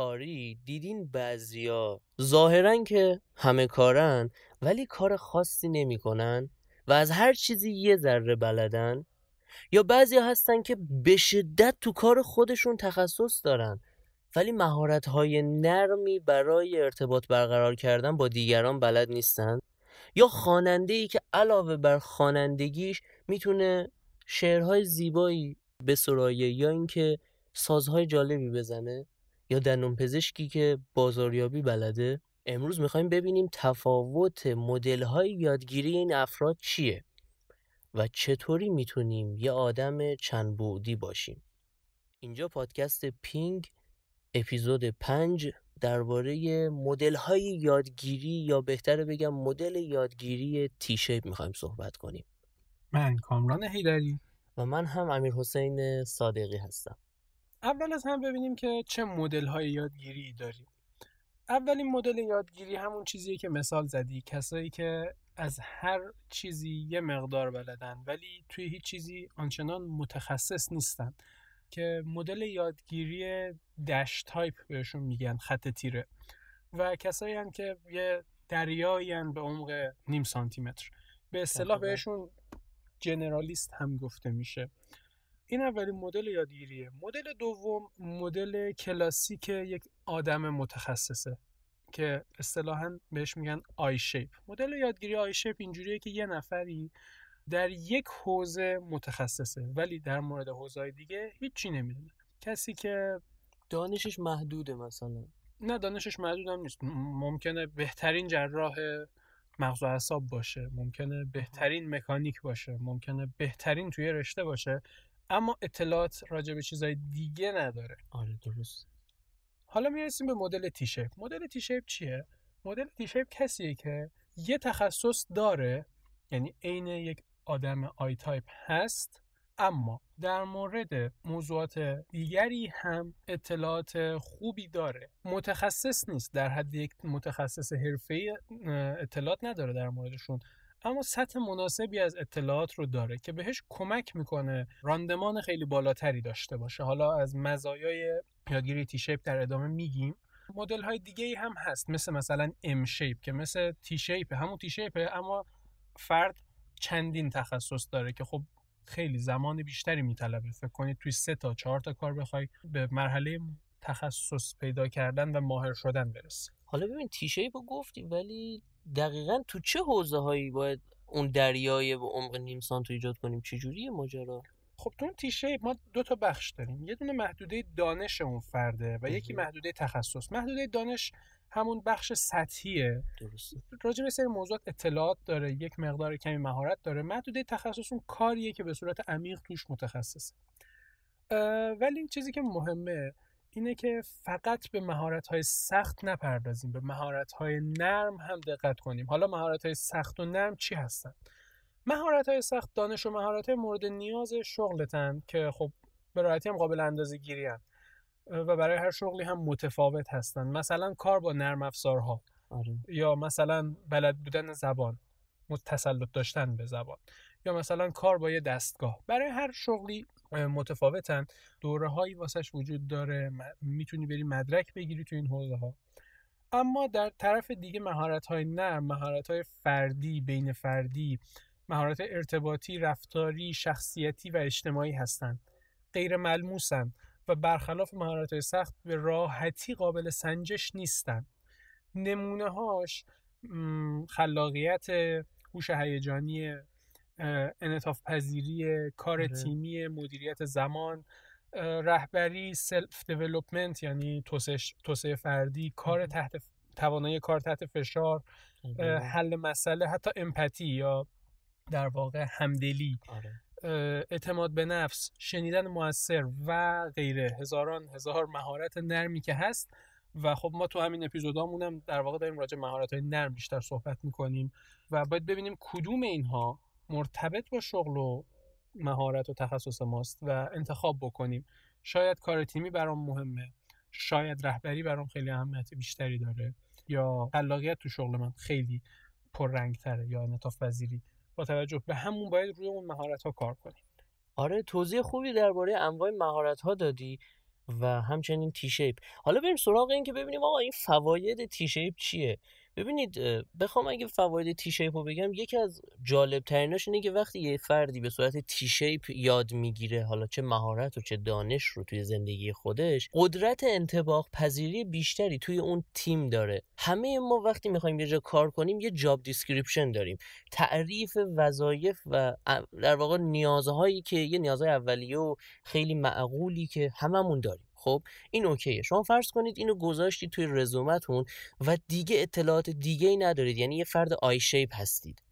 کاری دیدین بعضیا ظاهرن که همه کارن ولی کار خاصی نمی کنن و از هر چیزی یه ذره بلدن، یا بعضیا هستن که به شدت تو کار خودشون تخصص دارن ولی مهارت‌های نرمی برای ارتباط برقرار کردن با دیگران بلد نیستن، یا خواننده‌ای که علاوه بر خوانندگیش میتونه شعرهای زیبایی بسرایه یا اینکه سازهای جالبی بزنه، یا دندونپزشکی که بازاریابی بلده. امروز میخوایم ببینیم تفاوت مدل‌های یادگیری این افراد چیه و چطوری میتونیم یه آدم چند بعدی باشیم. اینجا پادکست پینگ اپیزود 5 درباره مدل‌های یادگیری، یا بهتره بگم مدل یادگیری تی شیپ میخوایم صحبت کنیم. من کامران حیدری و من هم امیر حسین صادقی هستم. اول از هم ببینیم که چه مدل‌های یادگیری داریم. اولین مدل یادگیری همون چیزیه که مثال زدی، کسایی که از هر چیزی یه مقدار بلدن ولی توی هیچ چیزی آنچنان متخصص نیستن، که مدل یادگیری دش تایپ بهشون میگن، خط تیره. و کسایی هم که یه دریایی هم به عمق نیم سانتیمتر، به اصطلاح بهشون جنرالیست هم گفته میشه. این اولین مدل یادگیریه. مدل دوم مدل کلاسیک یک آدم متخصصه که اصطلاحاً بهش میگن آی شیپ. مدل یادگیری آی شیپ اینجوریه که یه نفری در یک حوزه متخصصه ولی در مورد حوزه‌های دیگه هیچی نمیدونه. کسی که دانشش محدوده، مثلا نه دانشش محدود هم نیست، ممکنه بهترین جراح مغز و اعصاب باشه، ممکنه بهترین مکانیک باشه، ممکنه بهترین توی رشته باشه، اما اطلاعات راجع به چیزهای دیگه نداره. آره درست. حالا میرسیم به مدل تی شیپ. مدل تی شیپ چیه؟ مدل تی شیپ کسیه که یه تخصص داره، یعنی عین یک آدم آی تایپ هست اما در مورد موضوعات دیگری هم اطلاعات خوبی داره، متخصص نیست، در حد یک متخصص حرفه‌ای اطلاعات نداره در موردشون، اما سطح مناسبی از اطلاعات رو داره که بهش کمک میکنه راندمان خیلی بالاتری داشته باشه. حالا از مزایای یادگیری تی شیپ در ادامه میگیم. مدل های دیگه‌ای هم هست، مثلا ام شیپ که مثل تی شیپ، همون تی شیپ اما فرد چندین تخصص داره که خب خیلی زمان بیشتری میطلبه. فکر کنید توی 3 تا 4 تا کار بخوای به مرحله تخصص پیدا کردن و ماهر شدن برسی. حالا ببین تی شیپ رو گفتی، ولی دقیقاً تو چه حوزه‌هایی باید اون دریای به عمق نیم سانت ایجاد کنیم؟ چه جوریه ماجرا؟ خب تو تی شیپ ما 2 تا بخش داریم، یه دونه محدوده دانش اون فرده و یکی محدوده تخصص. محدوده دانش همون بخش سطحیه، درست، راجع به سری موضوعات اطلاعات داره، یک مقدار کمی مهارت داره. محدوده تخصص اون کاریه که به صورت عمیق توش متخصصه. ولی این چیزی که مهمه اینه که فقط به مهارت‌های سخت نپردازیم، به مهارت‌های نرم هم دقت کنیم. حالا مهارت‌های سخت و نرم چی هستن؟ مهارت‌های سخت دانش و مهارت‌های مورد نیاز شغلتن که خب به راحتی هم قابل اندازه‌گیری هستن و برای هر شغلی هم متفاوت هستن، مثلا کار با نرم افزارها، آره. یا مثلا بلد بودن زبان، تسلط داشتن به زبان، یا مثلا کار با یه دستگاه. برای هر شغلی متفاوتن، دوره‌هایی واسش وجود داره، میتونی بری مدرک بگیری تو این حوزه‌ها. اما در طرف دیگه مهارت‌های نرم، مهارت‌های فردی، بین فردی، مهارت ارتباطی، رفتاری، شخصیتی و اجتماعی هستن، غیر ملموسن و برخلاف مهارت‌های سخت به راحتی قابل سنجش نیستن. نمونه‌هاش خلاقیت، هوش هیجانی، انعطاف پذیری، کار تیمی، مدیریت زمان، رهبری، سلف دیولپمنت یعنی توسعه فردی، کار تحت توانایی کار تحت فشار، حل مسئله، حتی امپاتی یا در واقع همدلی، اعتماد به نفس، شنیدن مؤثر و غیره. هزار مهارت نرمی که هست و خب ما تو همین اپیزودامون هم در واقع داریم راجع به مهارت‌های نرم بیشتر صحبت می‌کنیم و باید ببینیم کدوم اینها مرتبط با شغل و مهارت و تخصص ماست و انتخاب بکنیم. شاید کار تیمی برام مهمه، شاید رهبری برام خیلی اهمیت بیشتری داره، یا خلاقیت تو شغل من خیلی پررنگ‌تره، یا انعطاف‌پذیری. با توجه به همون باید روی اون مهارت‌ها کار کنیم. آره توضیح خوبی درباره انواع مهارت‌ها دادی و همچنین تی شیپ. حالا بریم سراغ این که ببینیم آقا این فواید تی شیپ چیه. ببینید بخوام اگه فواید تی شیپ رو بگم، یکی از جالب تریناش اینه که وقتی یه فردی به صورت تی شیپ یاد میگیره، حالا چه مهارت و چه دانش رو توی زندگی خودش، قدرت انطباق پذیری بیشتری توی اون تیم داره. همه ما وقتی میخوایم یه جا کار کنیم یه جاب دیسکریپشن داریم، تعریف وظایف و در واقع نیازهایی که یه نیازهای اولیه و خیلی معقولی که هممون داریم. خب این اوکیه. شما فرض کنید اینو گذاشتی توی رزومتون و دیگه اطلاعات دیگه ای ندارید، یعنی یه فرد آی شیپ هستید.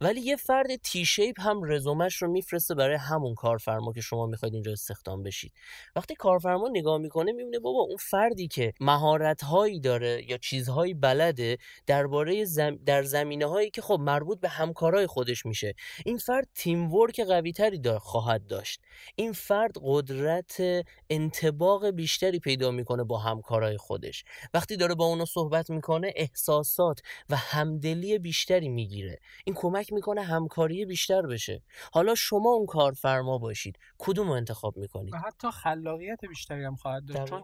ولی یه فرد تی شیپ هم رزومش رو میفرسته برای همون کارفرما که شما میخواید اینجا استخدام بشید. وقتی کارفرما نگاه میکنه میبینه بابا اون فردی که مهارت‌هایی داره یا چیزهایی بلده درباره در زمینه‌هایی که خب مربوط به همکارای خودش میشه، این فرد تیم ورک قوی‌تری خواهد داشت، این فرد قدرت انطباق بیشتری پیدا میکنه با همکارای خودش، وقتی داره با اونا صحبت میکنه احساسات و همدلی بیشتری میگیره، این کمک میکنه همکاری بیشتر بشه. حالا شما اون کارفرما باشید کدوم رو انتخاب میکنید؟ و حتی خلاقیت بیشتری هم خواهد داشت، چون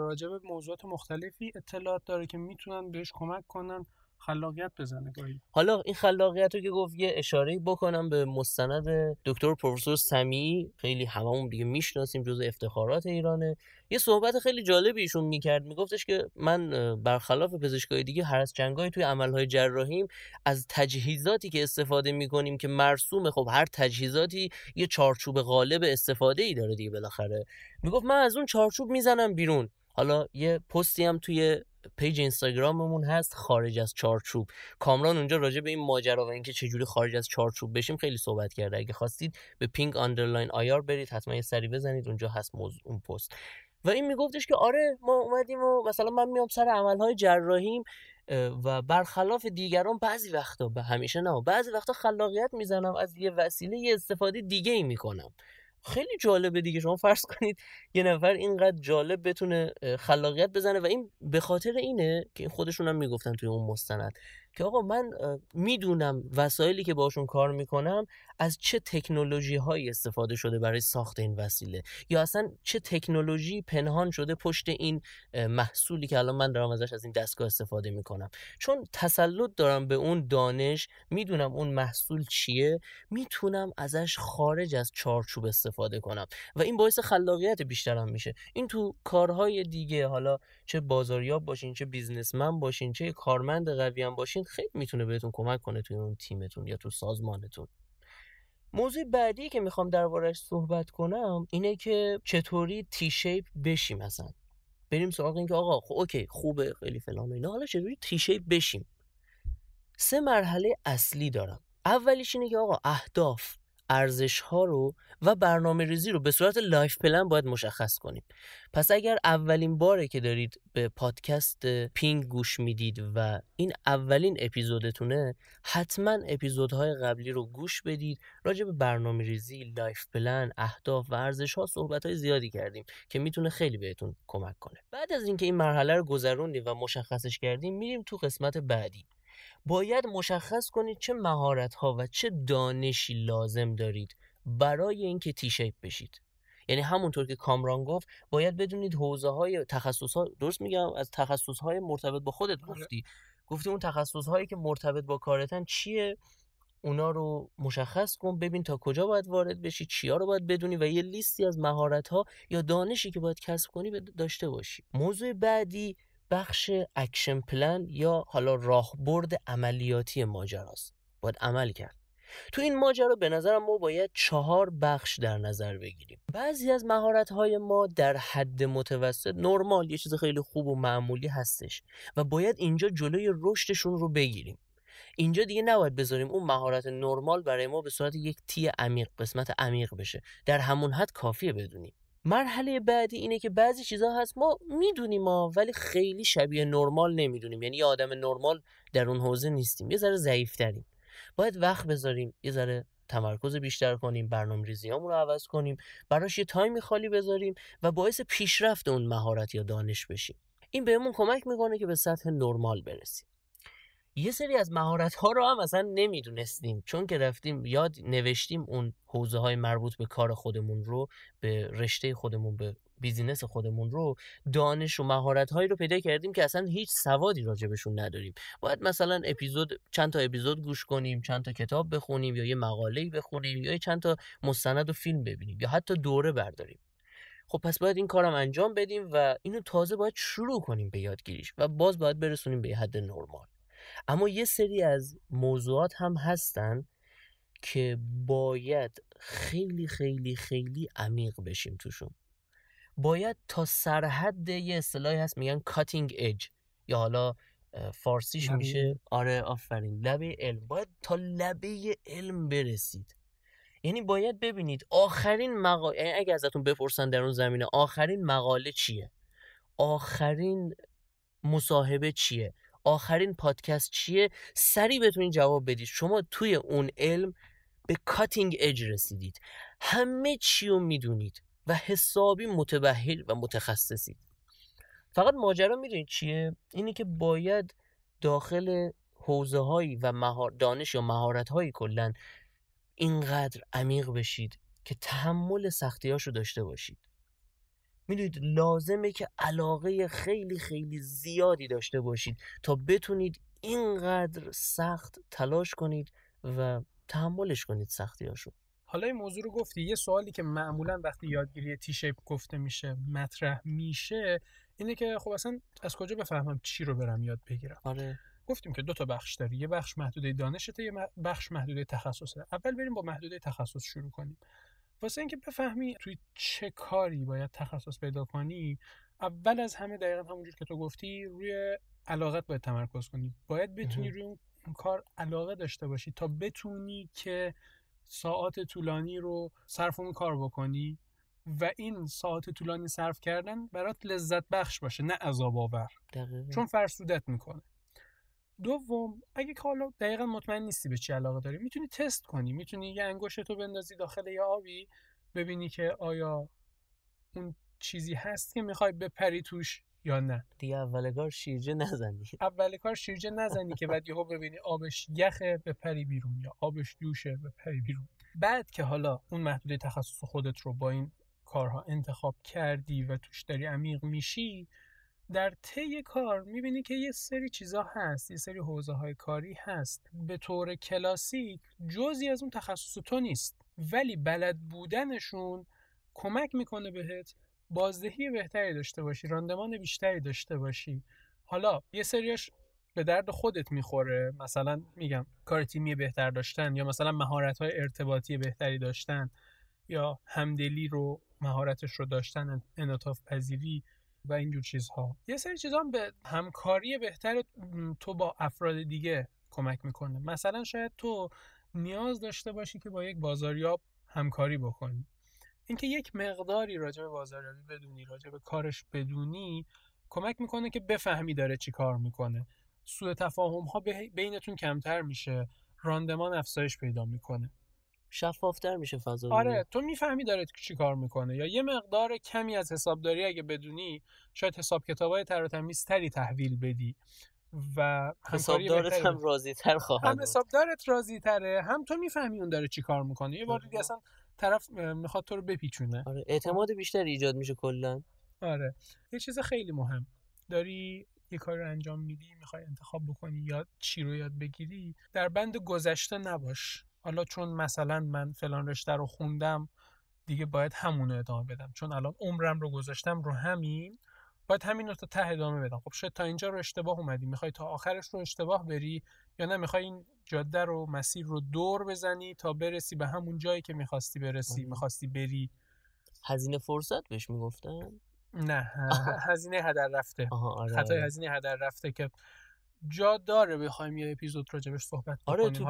راجع به موضوعات مختلفی اطلاعات داره که میتونن بهش کمک کنن خلاقیت بزنه گاهی. حالا این خلاقیت رو که گفت یه اشاره بکنم به مستند دکتر پروفسور سمیعی، خیلی هممون دیگه میشناسیم، جزء افتخارات ایرانه. یه صحبت خیلی جالبی ایشون میکرد، میگفتش که من برخلاف پزشکای دیگه هر از چنگای توی عملهای جراحیم از تجهیزاتی که استفاده میکنیم که مرسومه، خب هر تجهیزاتی یه چارچوب غالب استفاده ای داره دیگه بالاخره، میگفت من از اون چارچوب میزنم بیرون. حالا یه پستی هم توی پیج اینستاگراممون هست، خارج از چارچوب. کامران اونجا راجع به این ماجرا و اینکه چجوری خارج از چارچوب بشیم خیلی صحبت کرده. اگه خواستید به ping_underline_ir برید، حتما یه سری بزنید، اونجا هست موضوع اون پست. و این میگفتش که آره ما اومدیم و مثلا من میام سر عملهای جراحیم و برخلاف دیگران بعضی وقتا، به همیشه نه، بعضی وقتا خلاقیت میزنم، از یه وسیله یه استفاده دیگه ای میکنم. خیلی جالبه دیگه. شما فرض کنید یه نفر اینقدر جالب بتونه خلاقیت بزنه و این به خاطر اینه که این خودشون هم میگفتن توی اون مستند که آقا من میدونم وسایلی که باشون کار میکنم از چه تکنولوژی هایی استفاده شده برای ساخت این وسیله، یا اصلا چه تکنولوژی پنهان شده پشت این محصولی که الان من دارم ازش از این دستگاه استفاده میکنم. چون تسلط دارم به اون دانش، میدونم اون محصول چیه، میتونم ازش خارج از چارچوب استفاده کنم و این باعث خلاقیت بیشترم میشه. این تو کارهای دیگه، حالا چه بازاریاب باشین، چه بیزنسمن باشین، چه کارمند قوی هم باشین، خیلی میتونه بهتون کمک کنه توی اون تیمتون یا تو سازمانتون. موضوع بعدی که میخوام درباره‌اش صحبت کنم اینه که چطوری تی شیپ بشیم. مثلا بریم سراغ این که آقا اوکی خوبه خیلی فلان و اینا، حالا چطوری تی شیپ بشیم؟ سه مرحله اصلی دارم. اولیش اینه که آقا اهداف، ارزش‌ها رو و برنامه‌ریزی رو به صورت لایف پلن باید مشخص کنیم. پس اگر اولین باره که دارید به پادکست پینگ گوش میدید و این اولین اپیزودتونه، حتما اپیزودهای قبلی رو گوش بدید. راجع به برنامه‌ریزی، لایف پلن، اهداف و ارزش‌ها صحبت‌های زیادی کردیم که میتونه خیلی بهتون کمک کنه. بعد از اینکه این مرحله رو گذروندیم و مشخصش کردیم، میریم تو قسمت بعدی. باید مشخص کنید چه مهارت‌ها و چه دانشی لازم دارید برای اینکه تی شیپ بشید. یعنی همونطور که کامران گفت باید بدونید حوزه‌های تخصص‌ها، درست میگم، از تخصص‌های مرتبط با خودت گفتی اون تخصص‌هایی که مرتبط با کارتن چیه، اونا رو مشخص کن، ببین تا کجا باید وارد بشی، چیا رو باید بدونی و یه لیستی از مهارت‌ها یا دانشی که باید کسب کنی داشته باشی. موضوع بعدی بخش اکشن پلن یا حالا راهبرد عملیاتی ماجراست. باید عمل کرد. تو این ماجرا به نظرم ما باید 4 بخش در نظر بگیریم. بعضی از مهارت‌های ما در حد متوسط، نرمال، یه چیز خیلی خوب و معمولی هستش و باید اینجا جلوی رشدشون رو بگیریم. اینجا دیگه نباید بذاریم اون مهارت نرمال برای ما به صورت یک تی عمیق، قسمت عمیق بشه. در همون حد کافیه بدونیم. مرحله بعدی اینه که بعضی چیزها هست ما میدونیم ولی خیلی شبیه نرمال نمیدونیم، یعنی یه آدم نرمال در اون حوزه نیستیم، یه ذره ضعیف‌تریم. باید وقت بذاریم، یه ذره تمرکز بیشتر کنیم، برنامه‌ریزیامون رو عوض کنیم، براش یه تایم خالی بذاریم و باعث پیشرفت اون مهارت یا دانش بشیم. این بهمون کمک میکنه که به سطح نرمال برسیم. یه سری از مهارت‌ها رو هم اصلا نمیدونستیم، چون که رفتیم یاد نوشتیم اون حوزه‌های مربوط به کار خودمون رو، به رشته خودمون، به بیزینس خودمون رو، دانش و مهارت‌هایی رو پیدا کردیم که اصلا هیچ سوادی راجبشون نداریم. باید مثلا چند تا اپیزود گوش کنیم، چند تا کتاب بخونیم، یا یه مقاله‌ای بخونیم، یا چند تا مستند و فیلم ببینیم، یا حتی دوره برداریم. خب پس باید این کارم انجام بدیم و اینو تازه باید شروع کنیم به یادگیریش و باز باید برسونیم به حد نرمال. اما یه سری از موضوعات هم هستن که باید خیلی خیلی خیلی عمیق بشیم توشون. باید تا سرحد، یه اصطلاحی هست میگن cutting edge، یا حالا فارسیش میشه، آره آفرین، لبه علم. باید تا لبه علم برسید. یعنی باید ببینید آخرین مقاله، اگه ازتون بپرسن در اون زمینه آخرین مقاله چیه، آخرین مصاحبه چیه، آخرین پادکست چیه، سریع بتونید جواب بدید. شما توی اون علم به کاتینگ اج رسیدید، همه چی رو میدونید و حسابی متبحر و متخصصید. فقط ماجرا میدونید چیه؟ اینی که باید داخل حوزه هایی و دانش یا مهارت هایی کلن اینقدر عمیق بشید که تحمل سختیاشو داشته باشید. میدونید لازمه که علاقه خیلی خیلی زیادی داشته باشید تا بتونید اینقدر سخت تلاش کنید و تحملش کنید سختیاشو. حالا این موضوع رو گفتی، یه سوالی که معمولا وقتی یادگیری تی شیپ گفته میشه مطرح میشه اینه که خب اصلا از کجا بفهمم چی رو برم یاد بگیرم؟ آره، گفتیم که دو تا بخش داری، یه بخش محدوده دانشته، یه بخش محدوده تخصصه. اول بریم با محدوده تخصص شروع کنیم. واسه اینکه بفهمی توی چه کاری باید تخصص پیدا کنی، اول از همه دقیقاً همونجور که تو گفتی روی علاقت باید تمرکز کنی. باید بتونی روی اون کار علاقه داشته باشی تا بتونی که ساعات طولانی رو صرف اون کار بکنی و این ساعات طولانی صرف کردن برات لذت بخش باشه، نه عذاب آور، چون فرسودت میکنه. دوم، اگه که حالا دقیقا مطمئن نیستی به چی علاقه داری، میتونی تست کنی. میتونی یه انگشتتو بندازی داخل یه آبی، ببینی که آیا اون چیزی هست که میخوای بپری توش یا نه. دیگه اول کار شیرجه نزنی که بعد یهو ببینی آبش یخه بپری بیرون، یا آبش جوشه بپری بیرون. بعد که حالا اون محدوده تخصص خودت رو با این کارها انتخاب کردی و توش داری عمیق میشی، در طی کار میبینی که یه سری چیزا هست، یه سری حوزه های کاری هست به طور کلاسیک جزئی از اون تخصص تو نیست، ولی بلد بودنشون کمک میکنه بهت بازدهی بهتری داشته باشی، راندمان بیشتری داشته باشی. حالا یه سریاش به درد خودت میخوره، مثلا میگم کار تیمی بهتر داشتن، یا مثلا مهارت های ارتباطی بهتری داشتن، یا همدلی رو مهارتش رو داشتن، انعطاف پذیری و اینجور چیزها. یه سری چیزها هم به همکاری بهتر تو با افراد دیگه کمک میکنه. مثلا شاید تو نیاز داشته باشی که با یک بازاریاب همکاری بکنی. اینکه یک مقداری راجع به بازاریابی بدونی، راجع به کارش بدونی، کمک میکنه که بفهمی داره چی کار میکنه. سوء تفاهم‌ها بینتون کمتر میشه، راندمان افزایش پیدا میکنه، شفافتر میشه فضا. آره، تو میفهمی داره چی کار میکنه. یا یه مقدار کمی از حسابداری اگه بدونی، شاید حساب کتابای تر و تمیزتری تحویل بدی و حسابدارت هم راضی تر خواهد بود. هم حسابدارت راضی تره، هم تو میفهمی اون داره چی کار میکنه. یه بار دیگه اصلا طرف میخواد تو رو بپیچونه. آره، اعتماد بیشتر ایجاد میشه کلا. آره، یه چیز خیلی مهم، داری یه کار رو انجام میدی، میخوای انتخاب بکنی یا چی رو یاد بگیری، در بند گذشته نباش. حالا چون مثلا من فلان رشته رو خوندم دیگه باید همون رو ادامه بدم، چون الان عمرم رو گذاشتم رو همین، باید همین رو تا ته ادامه بدم. خب شاید تا اینجا رو اشتباه اومدی، میخوای تا آخرش رو اشتباه بری، یا نه میخوای این جاده رو، مسیر رو دور بزنی تا برسی به همون جایی که میخواستی برسی، میخواستی بری. هزینه فرصت بهش میگفتن؟ نه، هزینه هدر رفته. خطای هزینه هدر رفته که جا داره بخوایم یه اپیزود راجبش صحبت کنیم. آره، تو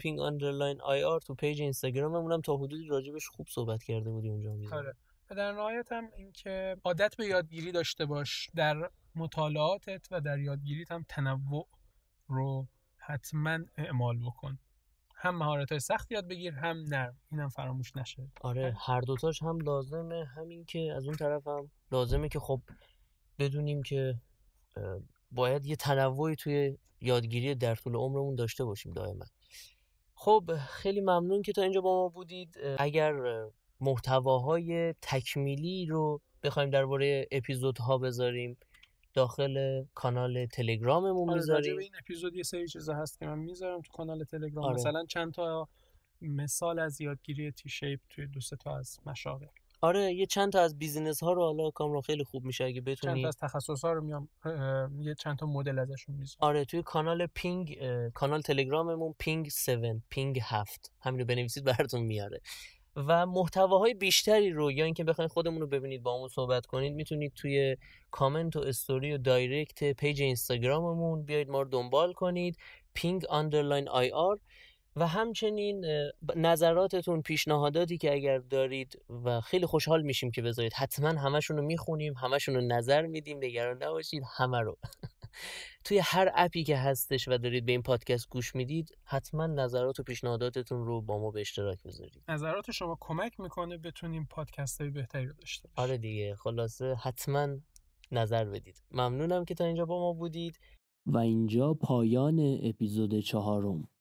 پینگ اندرلاین آی آر تو پیج اینستاگراممون هم تا حدودی راجبش خوب صحبت کرده بودی اونجا. آره، و در نهایت هم اینکه عادت به یادگیری داشته باش، در مطالعاتت و در یادگیریت هم تنوع رو حتما اعمال بکن. هم مهارت‌های سخت یاد بگیر، هم نرم. اینم فراموش نشه. آره، هر دوتاش هم لازمه. همین که از اون طرف هم لازمه که خب بدونیم که باید یه تنوعی توی یادگیری در طول عمرمون داشته باشیم دائما. خب خیلی ممنون که تا اینجا با ما بودید. اگر محتواهای تکمیلی رو بخوایم درباره اپیزودها بذاریم داخل کانال تلگراممون میذاریم. این اپیزود یه سری چیزا هست که من میذارم تو کانال تلگرام. آره. مثلا چند تا مثال از یادگیری تی شیپ توی دو سه تا از مشاغل. آره یه چند تا از بیزینس ها رو حالا کامران خیلی خوب میشه اگه بتونی. چند تا از تخصص ها رو میام یه چند تا مدل ازشون میذارم. آره توی کانال پینگ، کانال تلگراممون پینگ 7 همین رو بنویسید براتون میاره. و محتواهای بیشتری رو یا اینکه بخواید خودمون رو ببینید با همون صحبت کنید میتونید توی کامنت و استوری و دایرکت پیج اینستاگراممون بیاید ما رو دنبال کنید ping_ir و همچنین نظراتتون، پیشنهاداتی که اگر دارید و خیلی خوشحال میشیم که بذارید، حتما همشون رو میخونیم، همشون رو نظر میدیم، نگران نباشید همه رو توی هر اپی که هستش و دارید به این پادکست گوش میدید حتما نظرات و پیشنهاداتتون رو با ما به اشتراک بذارید. نظرات شما کمک میکنه بتونیم پادکست های بهتری رو داشته باشیم. آره دیگه، خلاصه حتما نظر بدید. ممنونم که تا اینجا با ما بودید و اینجا پایان اپیزود 4.